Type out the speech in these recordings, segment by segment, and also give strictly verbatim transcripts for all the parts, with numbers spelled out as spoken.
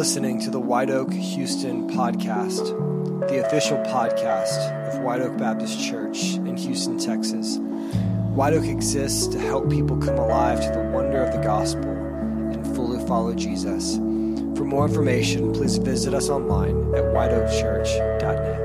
listening to the White Oak Houston podcast, the official podcast of White Oak Baptist Church in Houston, Texas. White Oak exists to help people come alive to the wonder of the gospel and fully follow Jesus. For more information, please visit us online at white oak church dot net.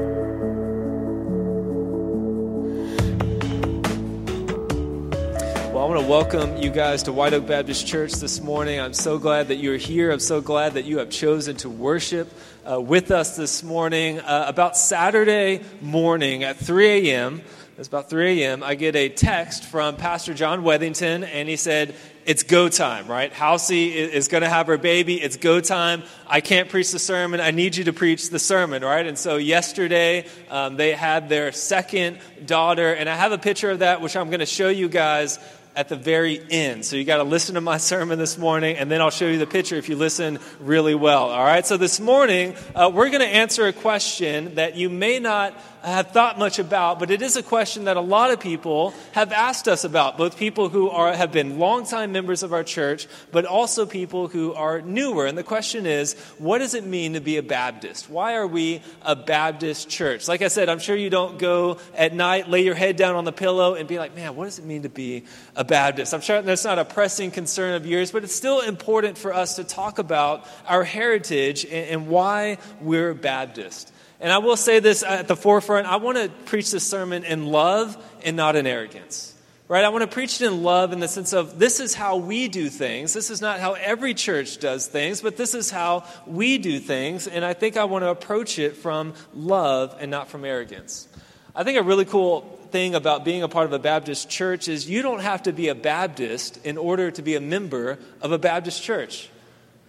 I want to welcome you guys to White Oak Baptist Church this morning. I'm so glad that you're here. I'm so glad that you have chosen to worship uh, with us this morning. Uh, about Saturday morning at three a.m., it's about three a.m., I get a text from Pastor John Wethington, and he said, it's go time, right? Halsey is going to have her baby. It's go time. I can't preach the sermon. I need you to preach the sermon, right? And so yesterday, um, they had their second daughter, and I have a picture of that, which I'm going to show you guys at the very end. So you got to listen to my sermon this morning, and then I'll show you the picture if you listen really well. All right. So this morning, uh, we're going to answer a question that you may not have thought much about, but it is a question that a lot of people have asked us about, both people who are have been longtime members of our church, but also people who are newer. And the question is, what does it mean to be a Baptist? Why are we a Baptist church? Like I said, I'm sure you don't go at night, lay your head down on the pillow and be like, man, what does it mean to be a Baptist? I'm sure that's not a pressing concern of yours, but it's still important for us to talk about our heritage and, and why we're Baptist. And I will say this at the forefront, I want to preach this sermon in love and not in arrogance, right? I want to preach it in love in the sense of this is how we do things. This is not how every church does things, but this is how we do things. And I think I want to approach it from love and not from arrogance. I think a really cool thing about being a part of a Baptist church is you don't have to be a Baptist in order to be a member of a Baptist church.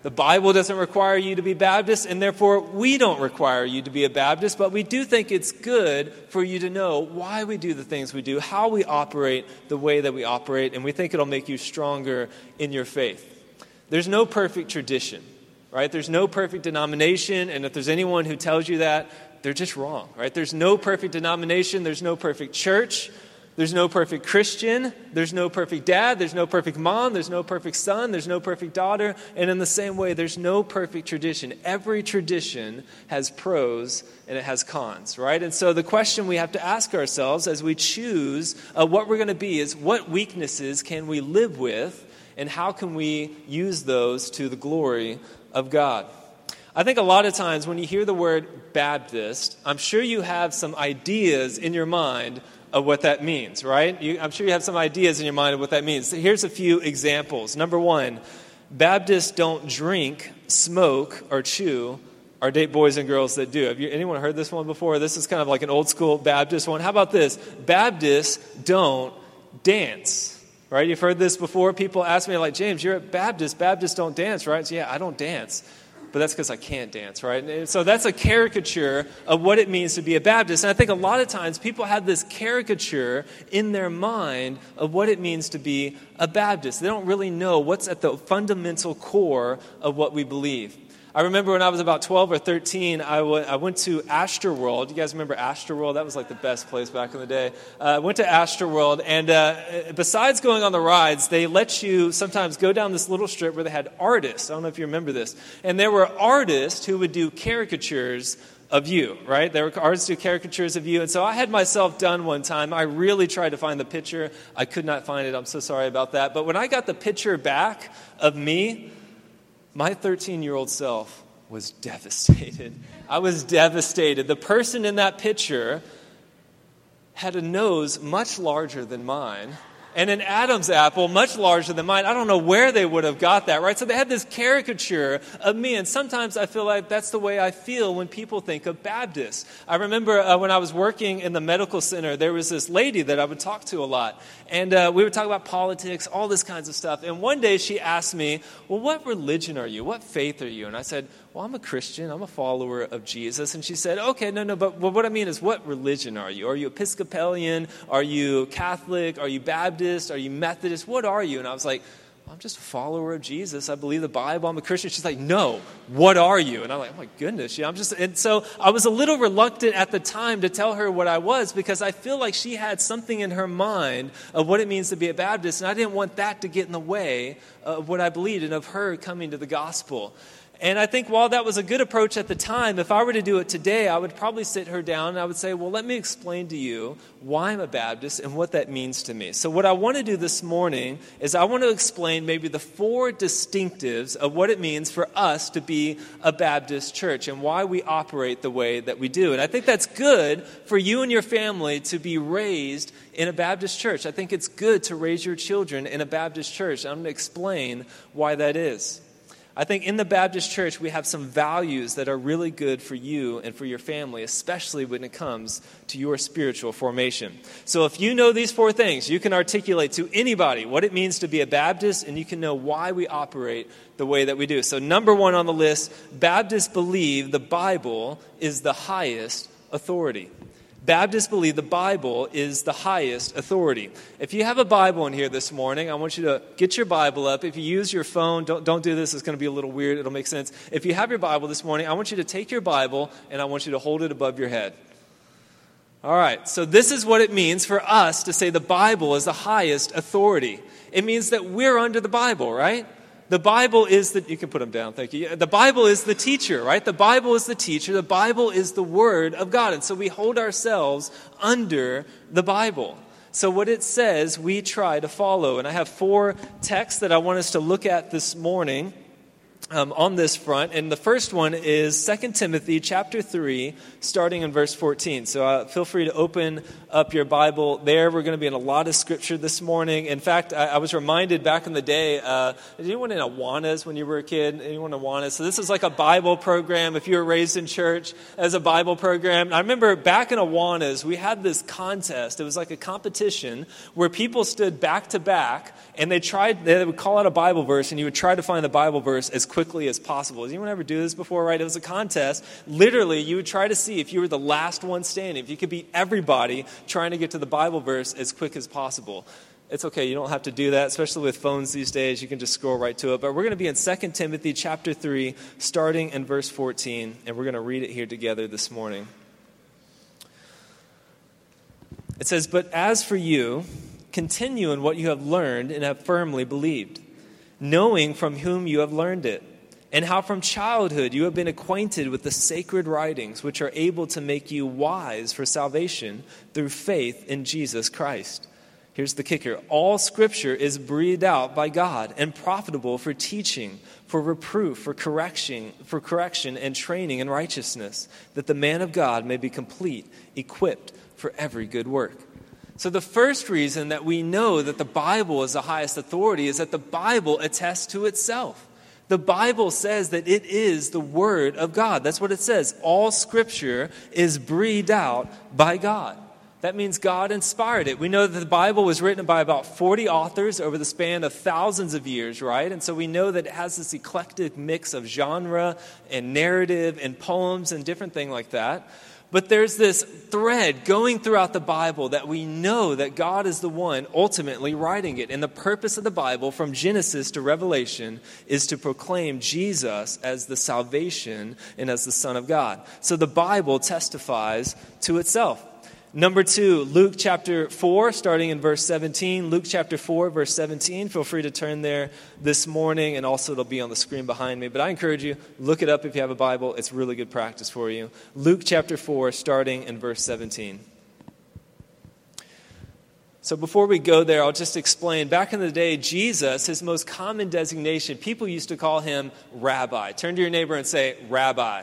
The Bible doesn't require you to be Baptist, and therefore we don't require you to be a Baptist, but we do think it's good for you to know why we do the things we do, how we operate the way that we operate, and we think it'll make you stronger in your faith. There's no perfect tradition, right? There's no perfect denomination, and if there's anyone who tells you that, they're just wrong, right? There's no perfect denomination. There's no perfect church. There's no perfect Christian. There's no perfect dad. There's no perfect mom. There's no perfect son. There's no perfect daughter. And in the same way, there's no perfect tradition. Every tradition has pros and it has cons, right? And so the question we have to ask ourselves as we choose uh, what we're going to be is, what weaknesses can we live with, and how can we use those to the glory of God? I think a lot of times when you hear the word Baptist, I'm sure you have some ideas in your mind of what that means, right? You, I'm sure you have some ideas in your mind of what that means. So here's a few examples. Number one, Baptists don't drink, smoke, or chew, or date boys and girls that do. Have you, anyone heard this one before? This is kind of like an old school Baptist one. How about this? Baptists don't dance. Right? You've heard this before. People ask me, like, James, you're a Baptist. Baptists don't dance, right? So, yeah, I don't dance. But that's because I can't dance, right? And so that's a caricature of what it means to be a Baptist. And I think a lot of times people have this caricature in their mind of what it means to be a Baptist. They don't really know what's at the fundamental core of what we believe. I remember when I was about twelve or thirteen, I, w- I went to Astroworld. You guys remember Astroworld? That was like the best place back in the day. Uh, I went to Astroworld, and uh, besides going on the rides, they let you sometimes go down this little strip where they had artists. I don't know if you remember this. And there were artists who would do caricatures of you, right? There were artists who do caricatures of you. And so I had myself done one time. I really tried to find the picture. I could not find it. I'm so sorry about that. But when I got the picture back of me, my thirteen-year-old self was devastated. I was devastated. The person in that picture had a nose much larger than mine and an Adam's apple much larger than mine. I don't know where they would have got that, right? So they had this caricature of me, and sometimes I feel like that's the way I feel when people think of Baptists. I remember uh, when I was working in the medical center, there was this lady that I would talk to a lot, and uh, we would talk about politics, all this kinds of stuff. And one day she asked me, well, what religion are you? What faith are you? And I said, well, I'm a Christian. I'm a follower of Jesus. And she said, okay, no, no, but well, what I mean is, what religion are you? Are you Episcopalian? Are you Catholic? Are you Baptist? Are you Methodist? What are you? And I was like, I'm just a follower of Jesus. I believe the Bible. I'm a Christian. She's like, no, what are you? And I'm like, oh my goodness. Yeah, I'm just, and so I was a little reluctant at the time to tell her what I was, because I feel like she had something in her mind of what it means to be a Baptist. And I didn't want that to get in the way of what I believed and of her coming to the gospel. And I think while that was a good approach at the time, if I were to do it today, I would probably sit her down and I would say, well, let me explain to you why I'm a Baptist and what that means to me. So what I want to do this morning is I want to explain maybe the four distinctives of what it means for us to be a Baptist church and why we operate the way that we do. And I think that's good for you and your family to be raised in a Baptist church. I think it's good to raise your children in a Baptist church. I'm going to explain why that is. I think in the Baptist church, we have some values that are really good for you and for your family, especially when it comes to your spiritual formation. So if you know these four things, you can articulate to anybody what it means to be a Baptist, and you can know why we operate the way that we do. So number one on the list, Baptists believe the Bible is the highest authority. Baptists believe the Bible is the highest authority. If you have a Bible in here this morning, I want you to get your Bible up. If you use your phone, don't, don't do this. It's going to be a little weird. It'll make sense. If you have your Bible this morning, I want you to take your Bible and I want you to hold it above your head. All right, so this is what it means for us to say the Bible is the highest authority. It means that we're under the Bible, right? The Bible is the, you can put them down, thank you. The Bible is the teacher, right? The Bible is the teacher. The Bible is the Word of God. And so we hold ourselves under the Bible. So what it says, we try to follow. And I have four texts that I want us to look at this morning um, on this front. And the first one is Second Timothy chapter three, starting in verse fourteen. So uh, feel free to open up your Bible there. We're going to be in a lot of scripture this morning. In fact, I, I was reminded back in the day, uh, did anyone in Awanas when you were a kid? Anyone in Awanas? So this is like a Bible program. If you were raised in church as a Bible program. And I remember back in Awanas, we had this contest. It was like a competition where people stood back to back and they tried, they would call out a Bible verse and you would try to find the Bible verse as quickly as possible. Did anyone ever do this before, right? It was a contest. Literally, you would try to see if you were the last one standing, if you could beat everybody trying to get to the Bible verse as quick as possible. It's okay, you don't have to do that, especially with phones these days. You can just scroll right to it. But we're going to be in Second Timothy chapter three, starting in verse fourteen, and we're going to read it here together this morning. It says, "But as for you, continue in what you have learned and have firmly believed, knowing from whom you have learned it, and how from childhood you have been acquainted with the sacred writings, which are able to make you wise for salvation through faith in Jesus Christ." Here's the kicker. "All scripture is breathed out by God and profitable for teaching, for reproof, for correction, for correction and training in righteousness, that the man of God may be complete, equipped for every good work." So the first reason that we know that the Bible is the highest authority is that the Bible attests to itself. The Bible says that it is the Word of God. That's what it says. All Scripture is breathed out by God. That means God inspired it. We know that the Bible was written by about forty authors over the span of thousands of years, right? And so we know that it has this eclectic mix of genre and narrative and poems and different things like that. But there's this thread going throughout the Bible that we know that God is the one ultimately writing it. And the purpose of the Bible from Genesis to Revelation is to proclaim Jesus as the salvation and as the Son of God. So the Bible testifies to itself. Number two, Luke chapter four, starting in verse seventeen. Luke chapter four, verse seventeen. Feel free to turn there this morning, and also it'll be on the screen behind me. But I encourage you, look it up if you have a Bible. It's really good practice for you. Luke chapter four, starting in verse seventeen. So before we go there, I'll just explain. Back in the day, Jesus, his most common designation, people used to call him Rabbi. Turn to your neighbor and say, Rabbi.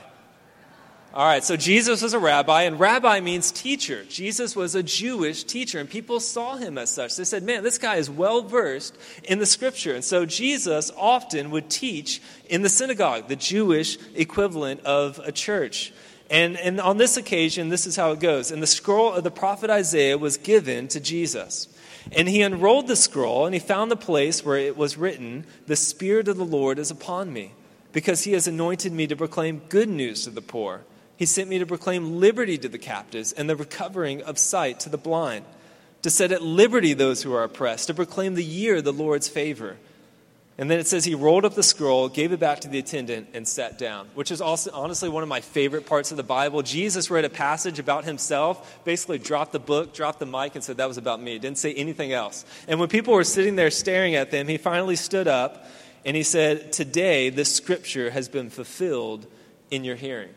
All right, so Jesus was a rabbi, and rabbi means teacher. Jesus was a Jewish teacher, and people saw him as such. They said, man, this guy is well-versed in the scripture. And so Jesus often would teach in the synagogue, the Jewish equivalent of a church. And, and on this occasion, this is how it goes. And the scroll of the prophet Isaiah was given to Jesus. And he unrolled the scroll, and he found the place where it was written, "The Spirit of the Lord is upon me, because he has anointed me to proclaim good news to the poor. He sent me to proclaim liberty to the captives and the recovering of sight to the blind, to set at liberty those who are oppressed, to proclaim the year of the Lord's favor." And then it says he rolled up the scroll, gave it back to the attendant, and sat down, which is also honestly one of my favorite parts of the Bible. Jesus read a passage about himself, basically dropped the book, dropped the mic, and said, "That was about me." Didn't say anything else. And when people were sitting there staring at them, he finally stood up And he said, today this scripture has been fulfilled in your hearing.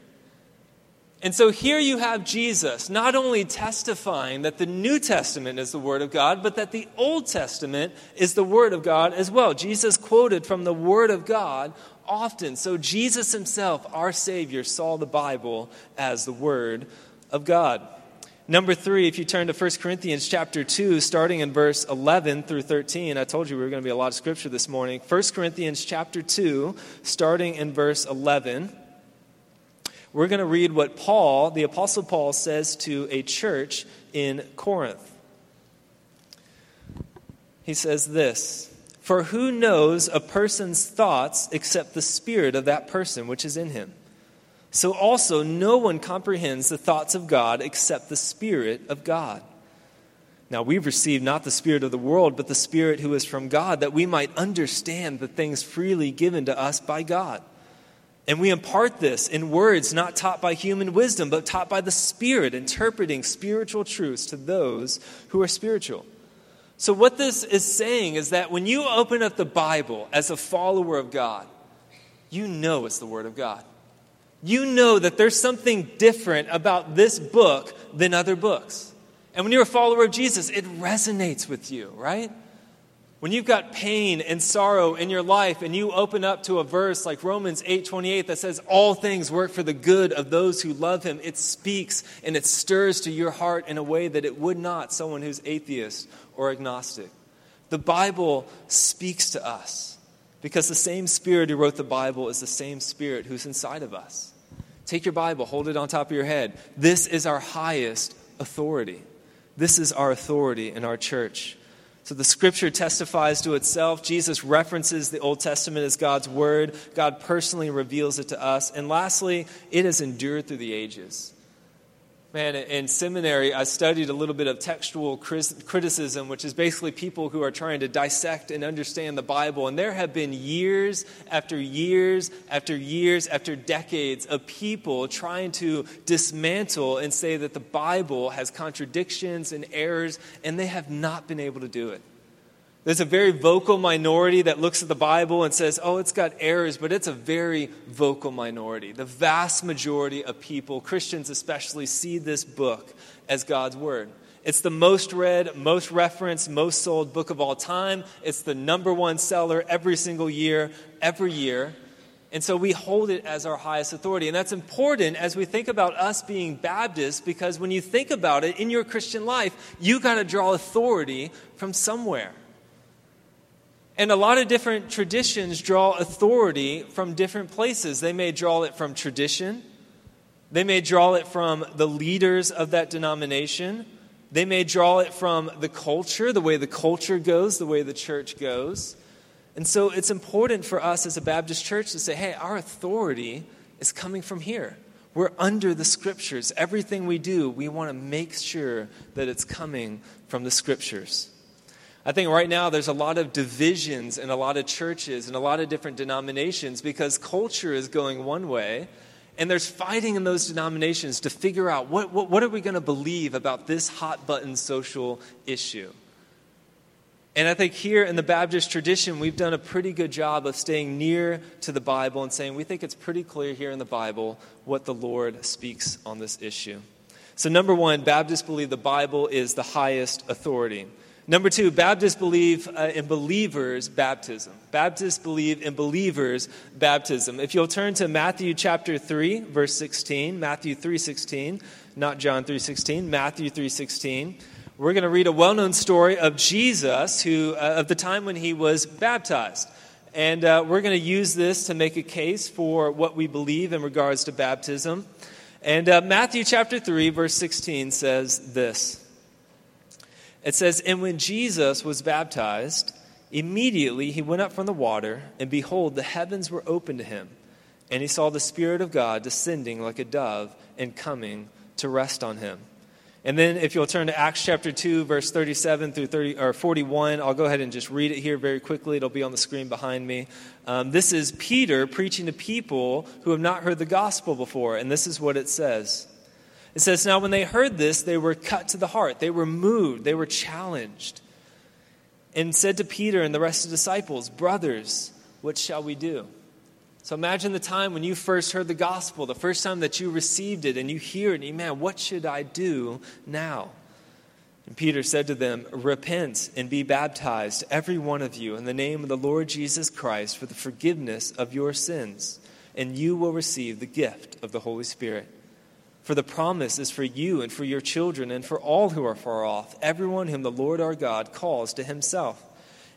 And so here you have Jesus not only testifying that the New Testament is the Word of God, but that the Old Testament is the Word of God as well. Jesus quoted from the Word of God often. So Jesus himself, our Savior, saw the Bible as the Word of God. Number three, if you turn to First Corinthians chapter two, starting in verse eleven through thirteen, I told you we were going to be a lot of scripture this morning. First Corinthians chapter two, starting in verse eleven, we're going to read what Paul, the Apostle Paul, says to a church in Corinth. He says this, "For who knows a person's thoughts except the spirit of that person which is in him? So also no one comprehends the thoughts of God except the Spirit of God. Now we've received not the spirit of the world, but the Spirit who is from God, that we might understand the things freely given to us by God. And we impart this in words not taught by human wisdom, but taught by the Spirit, interpreting spiritual truths to those who are spiritual." So what this is saying is that when you open up the Bible as a follower of God, you know it's the Word of God. You know that there's something different about this book than other books. And when you're a follower of Jesus, it resonates with you, right? When you've got pain and sorrow in your life and you open up to a verse like Romans eight twenty-eight that says, all things work for the good of those who love him, it speaks and it stirs to your heart in a way that it would not someone who's atheist or agnostic. The Bible speaks to us. Because the same Spirit who wrote the Bible is the same Spirit who's inside of us. Take your Bible, hold it on top of your head. This is our highest authority. This is our authority in our church. So the Scripture testifies to itself. Jesus references the Old Testament as God's Word. God personally reveals it to us. And lastly, it has endured through the ages. Man, in seminary, I studied a little bit of textual criticism, which is basically people who are trying to dissect and understand the Bible. And there have been years after years after years after decades of people trying to dismantle and say that the Bible has contradictions and errors, and they have not been able to do it. There's a very vocal minority that looks at the Bible and says, oh, it's got errors, but it's a very vocal minority. The vast majority of people, Christians especially, see this book as God's Word. It's the most read, most referenced, most sold book of all time. It's the number one seller every single year, every year. And so we hold it as our highest authority. And that's important as we think about us being Baptists, because when you think about it in your Christian life, you got to draw authority from somewhere. And a lot of different traditions draw authority from different places. They may draw it from tradition. They may draw it from the leaders of that denomination. They may draw it from the culture, the way the culture goes, the way the church goes. And so it's important for us as a Baptist church to say, hey, our authority is coming from here. We're under the Scriptures. Everything we do, we want to make sure that it's coming from the Scriptures. I think right now there's a lot of divisions in a lot of churches and a lot of different denominations because culture is going one way, and there's fighting in those denominations to figure out what, what, what are we going to believe about this hot-button social issue. And I think here in the Baptist tradition, we've done a pretty good job of staying near to the Bible and saying we think it's pretty clear here in the Bible what the Lord speaks on this issue. So number one, Baptists believe the Bible is the highest authority. Number two, Baptists believe uh, in believers' baptism. Baptists believe in believers' baptism. If you'll turn to Matthew chapter three, verse sixteen, Matthew three sixteen, not John three sixteen, Matthew three sixteen, we're going to read a well-known story of Jesus, who uh, of the time when he was baptized, and uh, we're going to use this to make a case for what we believe in regards to baptism. And uh, Matthew chapter three, verse sixteen says this. It says, "And when Jesus was baptized, immediately he went up from the water, and behold, the heavens were opened to him. And he saw the Spirit of God descending like a dove and coming to rest on him." And then if you'll turn to Acts chapter two, verse thirty-seven through thirty or forty-one, I'll go ahead and just read it here very quickly. It'll be on the screen behind me. Um, this is Peter preaching to people who have not heard the gospel before, and this is what it says. It says, "Now when they heard this, they were cut to the heart. They were moved. They were challenged. And said to Peter and the rest of the disciples, 'Brothers, what shall we do? So imagine the time when you first heard the gospel, the first time that you received it, and you hear it, and man, what should I do now? And Peter said to them, repent and be baptized, every one of you, in the name of the Lord Jesus Christ for the forgiveness of your sins, and you will receive the gift of the Holy Spirit. For the promise is for you and for your children and for all who are far off, everyone whom the Lord our God calls to himself.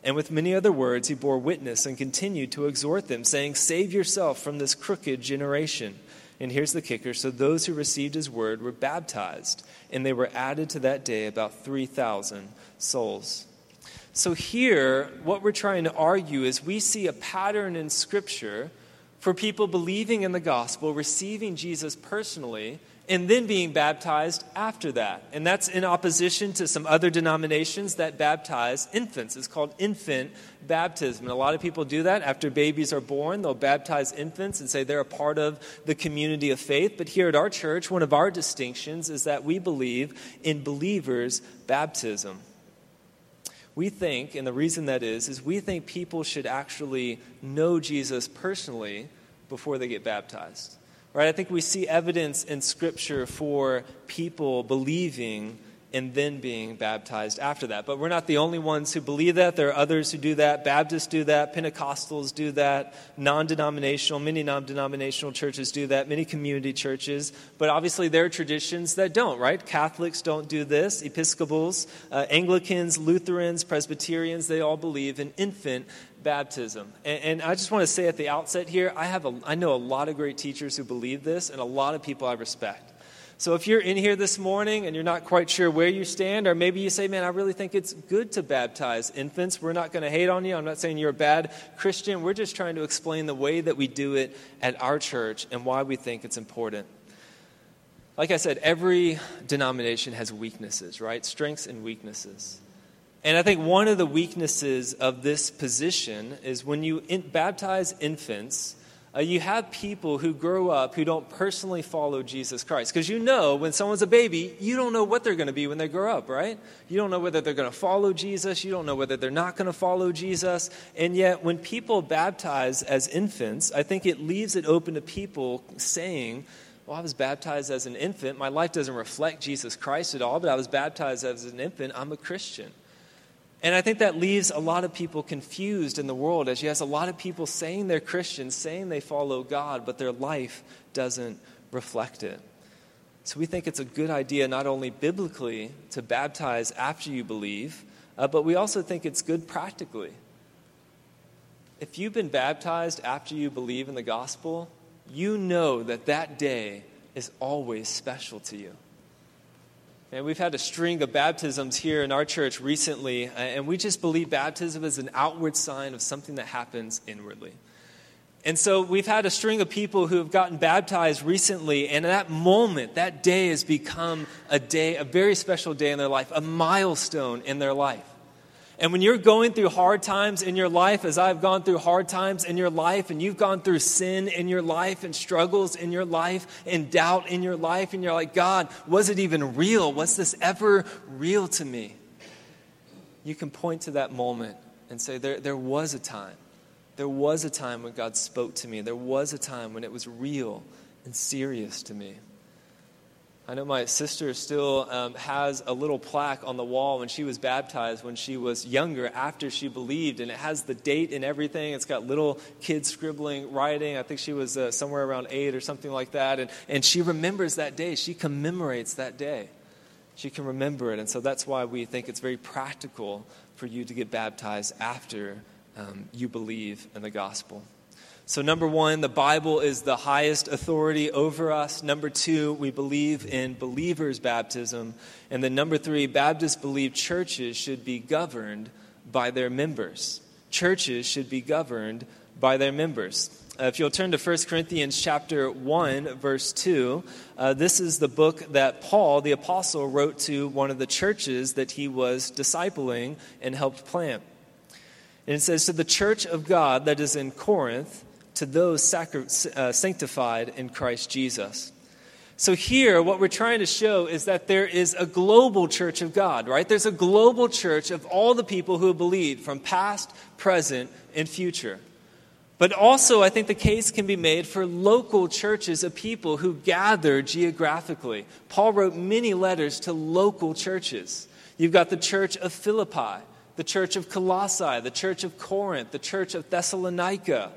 And with many other words he bore witness and continued to exhort them, saying, save yourself from this crooked generation. And here's the kicker. So those who received his word were baptized, and they were added to that day about three thousand souls. So here, what we're trying to argue is we see a pattern in Scripture for people believing in the gospel, receiving Jesus personally, and then being baptized after that. And that's in opposition to some other denominations that baptize infants. It's called infant baptism. And a lot of people do that. After babies are born, they'll baptize infants and say they're a part of the community of faith. But here at our church, one of our distinctions is that we believe in believers' baptism. We think, and the reason that is, is we think people should actually know Jesus personally before they get baptized. Right, I think we see evidence in Scripture for people believing and then being baptized after that. But we're not the only ones who believe that. There are others who do that. Baptists do that. Pentecostals do that. Non-denominational, many non-denominational churches do that. Many community churches. But obviously there are traditions that don't, right? Catholics don't do this. Episcopals, uh, Anglicans, Lutherans, Presbyterians, they all believe in infant baptism. And, and I just want to say at the outset here, I have a, I know a lot of great teachers who believe this and a lot of people I respect. So if you're in here this morning and you're not quite sure where you stand, or maybe you say, man, I really think it's good to baptize infants. We're not going to hate on you. I'm not saying you're a bad Christian. We're just trying to explain the way that we do it at our church and why we think it's important. Like I said, every denomination has weaknesses, right? Strengths and weaknesses. And I think one of the weaknesses of this position is when you in- baptize infants, Uh, you have people who grow up who don't personally follow Jesus Christ. Because you know when someone's a baby, you don't know what they're going to be when they grow up, right? You don't know whether they're going to follow Jesus. You don't know whether they're not going to follow Jesus. And yet when people baptize as infants, I think it leaves it open to people saying, well, I was baptized as an infant. My life doesn't reflect Jesus Christ at all, but I was baptized as an infant. I'm a Christian. And I think that leaves a lot of people confused in the world, as you have a lot of people saying they're Christians, saying they follow God, but their life doesn't reflect it. So we think it's a good idea not only biblically to baptize after you believe, uh, but we also think it's good practically. If you've been baptized after you believe in the gospel, you know that that day is always special to you. And we've had a string of baptisms here in our church recently, and we just believe baptism is an outward sign of something that happens inwardly. And so we've had a string of people who have gotten baptized recently, and that moment, that day has become a day, a very special day in their life, a milestone in their life. And when you're going through hard times in your life, as I've gone through hard times in your life, and you've gone through sin in your life, and struggles in your life, and doubt in your life, and you're like, God, was it even real? Was this ever real to me? You can point to that moment and say, there, there was a time. There was a time when God spoke to me. There was a time when it was real and serious to me. I know my sister still um, has a little plaque on the wall when she was baptized when she was younger after she believed, and it has the date and everything. It's got little kids scribbling, writing. I think she was uh, somewhere around eight or something like that, and, and she remembers that day. She commemorates that day. She can remember it, and so that's why we think it's very practical for you to get baptized after um, you believe in the gospel. So number one, the Bible is the highest authority over us. Number two, we believe in believers' baptism. And then number three, Baptists believe churches should be governed by their members. Churches should be governed by their members. Uh, if you'll turn to First Corinthians chapter one, verse two, uh, this is the book that Paul, the apostle, wrote to one of the churches that he was discipling and helped plant. And it says, to the church of God that is in Corinth, to those sacri- uh, sanctified in Christ Jesus. So here, what we're trying to show is that there is a global church of God, right? There's a global church of all the people who believe, from past, present, and future. But also, I think the case can be made for local churches of people who gather geographically. Paul wrote many letters to local churches. You've got the church of Philippi, the church of Colossae, the church of Corinth, the church of Thessalonica.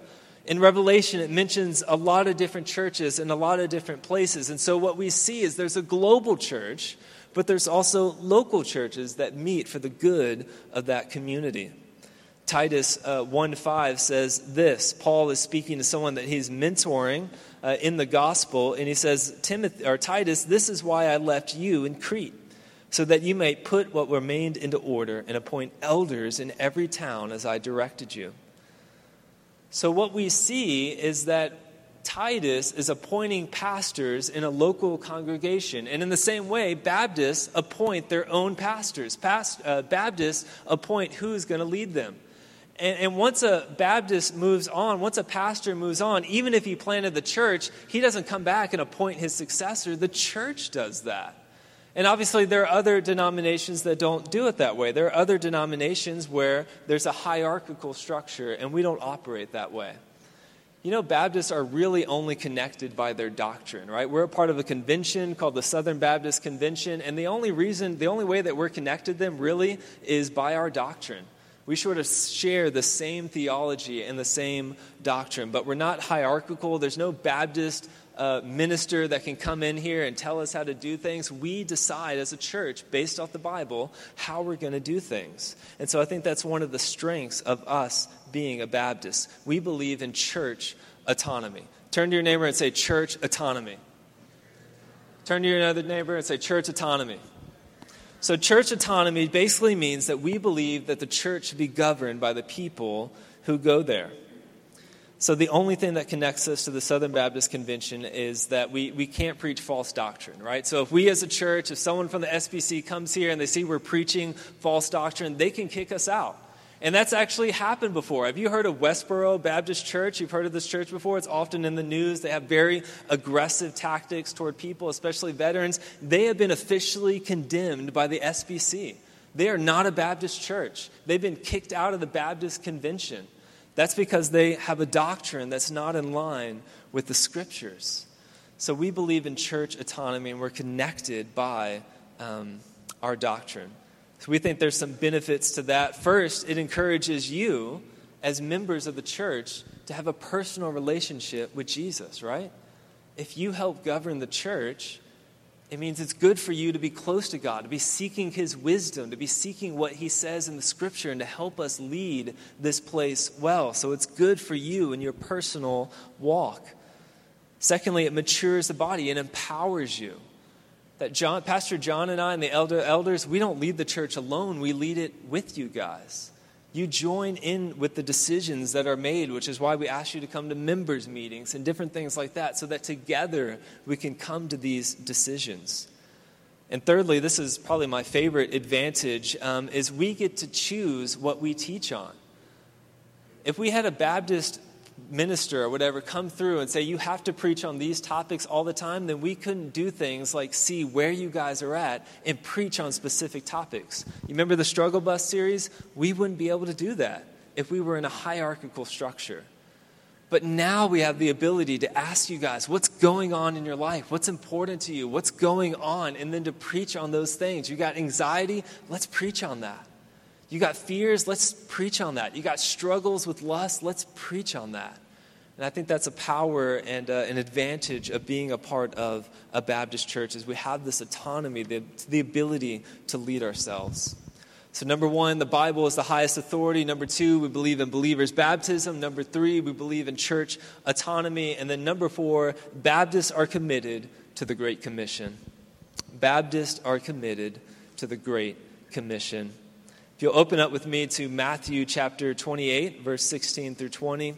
In Revelation, it mentions a lot of different churches in a lot of different places. And so what we see is there's a global church, but there's also local churches that meet for the good of that community. Titus uh, one five says this. Paul is speaking to someone that he's mentoring uh, in the gospel, and he says, Timothy, or Titus, this is why I left you in Crete, so that you may put what remained into order and appoint elders in every town as I directed you. So what we see is that Titus is appointing pastors in a local congregation. And in the same way, Baptists appoint their own pastors. Past, uh, Baptists appoint who's going to lead them. And, and once a Baptist moves on, once a pastor moves on, even if he planted the church, he doesn't come back and appoint his successor. The church does that. And obviously there are other denominations that don't do it that way. There are other denominations where there's a hierarchical structure, and we don't operate that way. You know, Baptists are really only connected by their doctrine, right? We're a part of a convention called the Southern Baptist Convention, and the only reason, the only way that we're connected to them really is by our doctrine. We sort of share the same theology and the same doctrine, but we're not hierarchical. There's no Baptist uh, minister that can come in here and tell us how to do things. We decide as a church, based off the Bible, how we're going to do things. And so I think that's one of the strengths of us being a Baptist. We believe in church autonomy. Turn to your neighbor and say, church autonomy. Turn to your other neighbor and say, church autonomy. So church autonomy basically means that we believe that the church should be governed by the people who go there. So the only thing that connects us to the Southern Baptist Convention is that we, we can't preach false doctrine, right? So if we as a church, if someone from the S B C comes here and they see we're preaching false doctrine, they can kick us out. And that's actually happened before. Have you heard of Westboro Baptist Church? You've heard of this church before. It's often in the news. They have very aggressive tactics toward people, especially veterans. They have been officially condemned by the S B C. They are not a Baptist church. They've been kicked out of the Baptist Convention. That's because they have a doctrine that's not in line with the Scriptures. So we believe in church autonomy, and we're connected by um, our doctrine. So we think there's some benefits to that. First, it encourages you as members of the church to have a personal relationship with Jesus, right? If you help govern the church, it means it's good for you to be close to God, to be seeking his wisdom, to be seeking what he says in the Scripture, and to help us lead this place well. So it's good for you in your personal walk. Secondly, it matures the body and empowers you. That John, Pastor John and I and the elder elders, we don't lead the church alone. We lead it with you guys. You join in with the decisions that are made, which is why we ask you to come to members' meetings and different things like that, so that together we can come to these decisions. And thirdly, this is probably my favorite advantage, um, is we get to choose what we teach on. If we had a Baptist minister or whatever come through and say, you have to preach on these topics all the time, then we couldn't do things like see where you guys are at and preach on specific topics. You remember the Struggle Bus series? We wouldn't be able to do that if we were in a hierarchical structure. But now we have the ability to ask you guys, what's going on in your life? What's important to you? What's going on? And then to preach on those things. You got anxiety? Let's preach on that. You got fears? Let's preach on that. You got struggles with lust? Let's preach on that. And I think that's a power and uh, an advantage of being a part of a Baptist church, is we have this autonomy, the, the ability to lead ourselves. So number one, the Bible is the highest authority. Number two, we believe in believers' baptism. Number three, we believe in church autonomy. And then number four, Baptists are committed to the Great Commission. Baptists are committed to the Great Commission. If you'll open up with me to Matthew chapter twenty-eight, verse sixteen through twenty.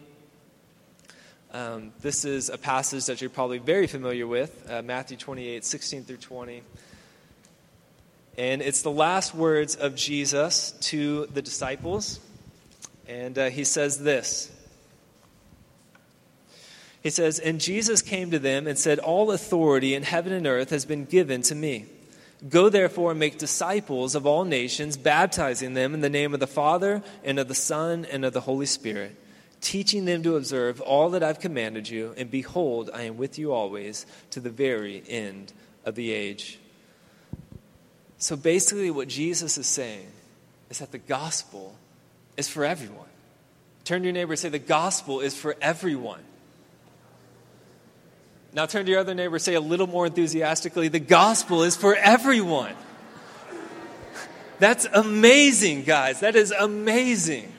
Um, this is a passage that you're probably very familiar with, uh, Matthew twenty-eight, sixteen through twenty. And it's the last words of Jesus to the disciples. And uh, he says this. He says, and Jesus came to them and said, all authority in heaven and earth has been given to me. Go, therefore, and make disciples of all nations, baptizing them in the name of the Father, and of the Son, and of the Holy Spirit, teaching them to observe all that I've commanded you, and behold, I am with you always to the very end of the age." So basically what Jesus is saying is that the gospel is for everyone. Turn to your neighbor and say, the gospel is for everyone. Now turn to your other neighbor and say a little more enthusiastically, the gospel is for everyone. That's amazing, guys. That is amazing.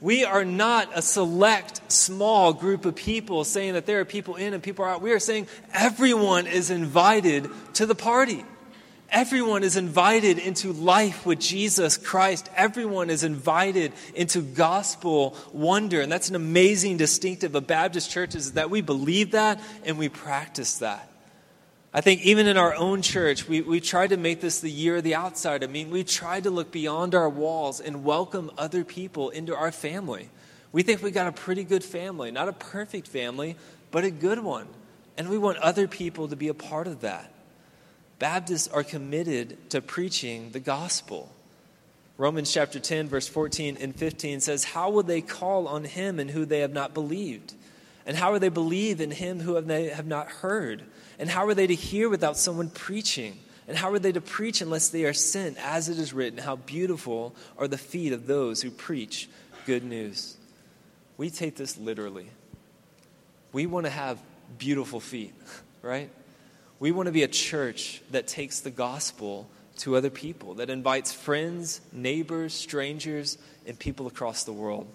We are not a select, small group of people saying that there are people in and people are out. We are saying everyone is invited to the party. Everyone is invited into life with Jesus Christ. Everyone is invited into gospel wonder. And that's an amazing distinctive of Baptist churches, is that we believe that and we practice that. I think even in our own church, we, we try to make this the year of the outsider. I mean, we try to look beyond our walls and welcome other people into our family. We think we got a pretty good family, not a perfect family, but a good one. And we want other people to be a part of that. Baptists are committed to preaching the gospel. Romans chapter ten, verse fourteen and fifteen says, "How will they call on him in who they have not believed? And how will they believe in him who they have not heard? And how are they to hear without someone preaching? And how are they to preach unless they are sent? As it is written, how beautiful are the feet of those who preach good news." We take this literally. We want to have beautiful feet, right? We want to be a church that takes the gospel to other people, that invites friends, neighbors, strangers, and people across the world.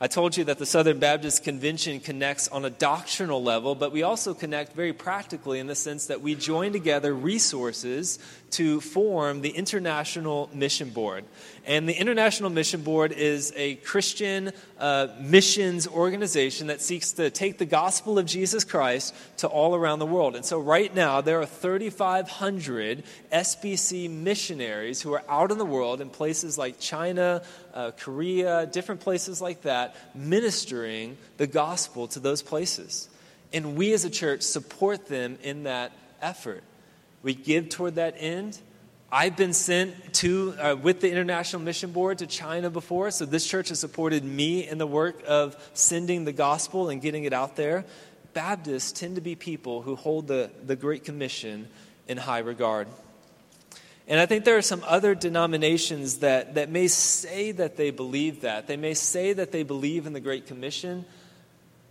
I told you that the Southern Baptist Convention connects on a doctrinal level, but we also connect very practically in the sense that we join together resources to form the International Mission Board. And the International Mission Board is a Christian uh, missions organization that seeks to take the gospel of Jesus Christ to all around the world. And so right now, there are three thousand five hundred S B C missionaries who are out in the world in places like China, uh, Korea, different places like that, ministering the gospel to those places. And we as a church support them in that effort. We give toward that end. I've been sent to uh, with the International Mission Board to China before, so this church has supported me in the work of sending the gospel and getting it out there. Baptists tend to be people who hold the, the Great Commission in high regard. And I think there are some other denominations that, that may say that they believe that. They may say that they believe in the Great Commission,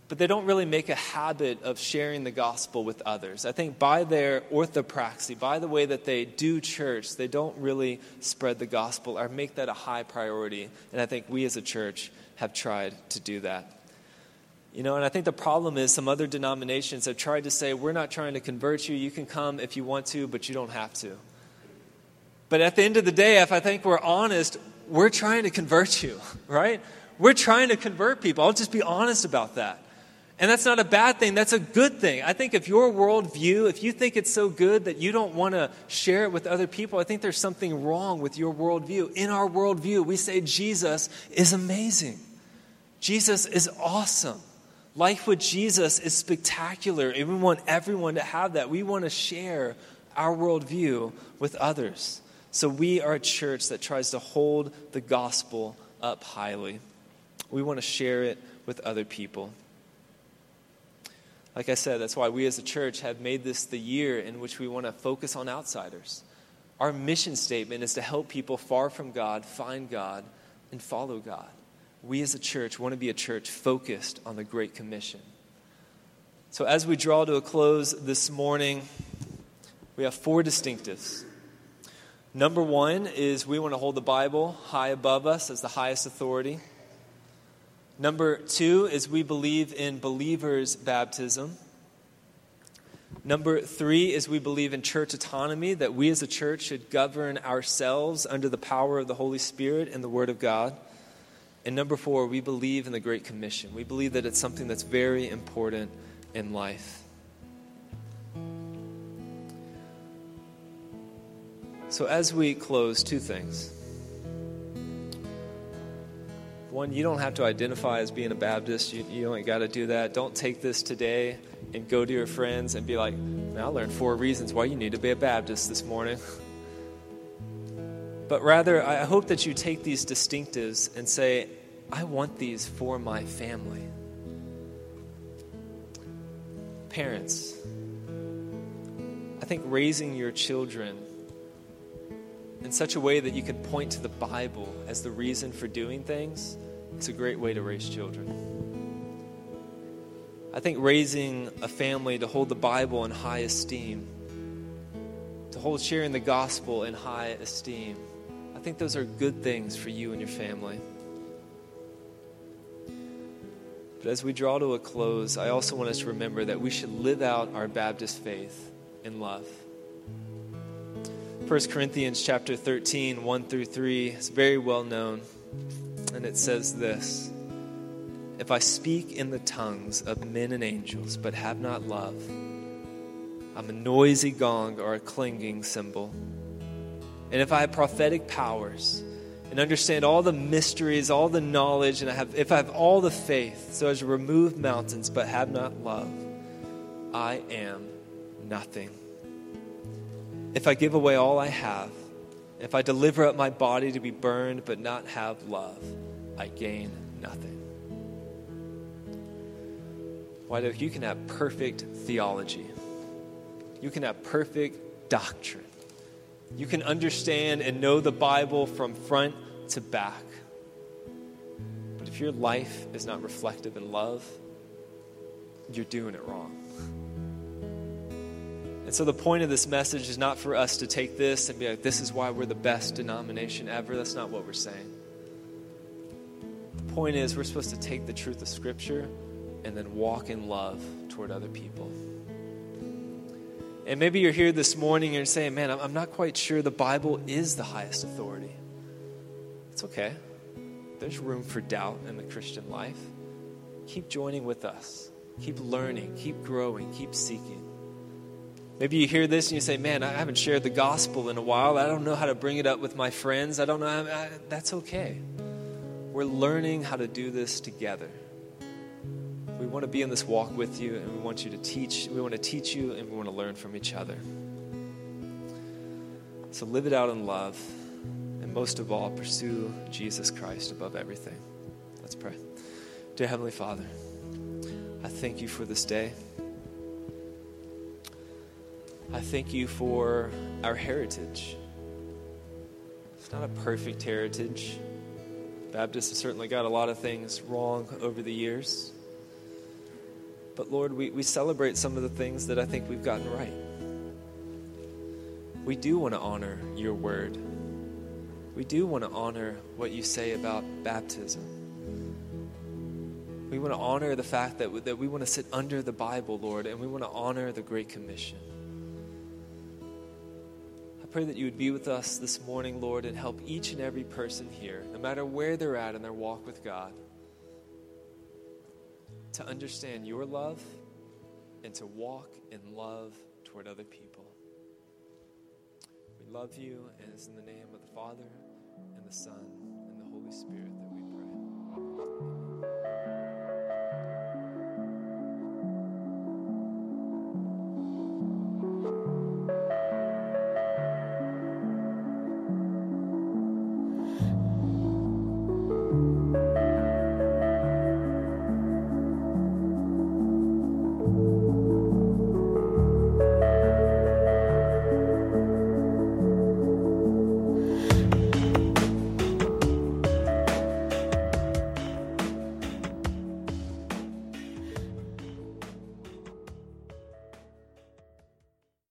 but they don't really make a habit of sharing the gospel with others. I think by their orthopraxy, by the way that they do church, they don't really spread the gospel or make that a high priority. And I think we as a church have tried to do that. You know, and I think the problem is some other denominations have tried to say, we're not trying to convert you. You can come if you want to, but you don't have to. But at the end of the day, if I think we're honest, we're trying to convert you, right? We're trying to convert people. I'll just be honest about that. And that's not a bad thing. That's a good thing. I think if your worldview, if you think it's so good that you don't want to share it with other people, I think there's something wrong with your worldview. In our worldview, we say Jesus is amazing. Jesus is awesome. Life with Jesus is spectacular. And we want everyone to have that. We want to share our worldview with others. So we are a church that tries to hold the gospel up highly. We want to share it with other people. Like I said, that's why we as a church have made this the year in which we want to focus on outsiders. Our mission statement is to help people far from God find God and follow God. We as a church want to be a church focused on the Great Commission. So as we draw to a close this morning, we have four distinctives. Number one is we want to hold the Bible high above us as the highest authority. Number two is we believe in believers' baptism. Number three is we believe in church autonomy, that we as a church should govern ourselves under the power of the Holy Spirit and the Word of God. And number four, we believe in the Great Commission. We believe that it's something that's very important in life. So as we close, two things. One, you don't have to identify as being a Baptist. You, you ain't got to do that. Don't take this today and go to your friends and be like, "Man, I learned four reasons why you need to be a Baptist this morning." But rather, I hope that you take these distinctives and say, I want these for my family. Parents, I think raising your children in such a way that you can point to the Bible as the reason for doing things, it's a great way to raise children. I think raising a family to hold the Bible in high esteem, to hold sharing the gospel in high esteem, I think those are good things for you and your family. But as we draw to a close, I also want us to remember that we should live out our Baptist faith in love. First Corinthians chapter thirteen, one through three, is very well known. And it says this: if I speak in the tongues of men and angels, but have not love, I'm a noisy gong or a clanging cymbal. And if I have prophetic powers and understand all the mysteries, all the knowledge, and I have, if I have all the faith, so as to remove mountains, but have not love, I am nothing. If I give away all I have, if I deliver up my body to be burned, but not have love, I gain nothing. White Oak, you can have perfect theology. You can have perfect doctrine. You can understand and know the Bible from front to back. But if your life is not reflective in love, you're doing it wrong. And so the point of this message is not for us to take this and be like, this is why we're the best denomination ever. That's not what we're saying. The point is we're supposed to take the truth of Scripture and then walk in love toward other people. And maybe you're here this morning and you're saying, man, I'm not quite sure the Bible is the highest authority. It's okay. There's room for doubt in the Christian life. Keep joining with us. Keep learning. Keep growing. Keep seeking. Maybe you hear this and you say, man, I haven't shared the gospel in a while. I don't know how to bring it up with my friends. I don't know. I, I, that's okay. We're learning how to do this together. We want to be in this walk with you, and we want you to teach. We want to teach you, and we want to learn from each other. So live it out in love, and most of all, pursue Jesus Christ above everything. Let's pray. Dear Heavenly Father, I thank you for this day. I thank you for our heritage. It's not a perfect heritage. Baptists have certainly got a lot of things wrong over the years. But Lord, we, we celebrate some of the things that I think we've gotten right. We do want to honor your word. We do want to honor what you say about baptism. We want to honor the fact that we, that we want to sit under the Bible, Lord, and we want to honor the Great Commission. I pray that you would be with us this morning, Lord, and help each and every person here, no matter where they're at in their walk with God, to understand your love and to walk in love toward other people. We love you, and it's in the name of the Father, and the Son, and the Holy Spirit that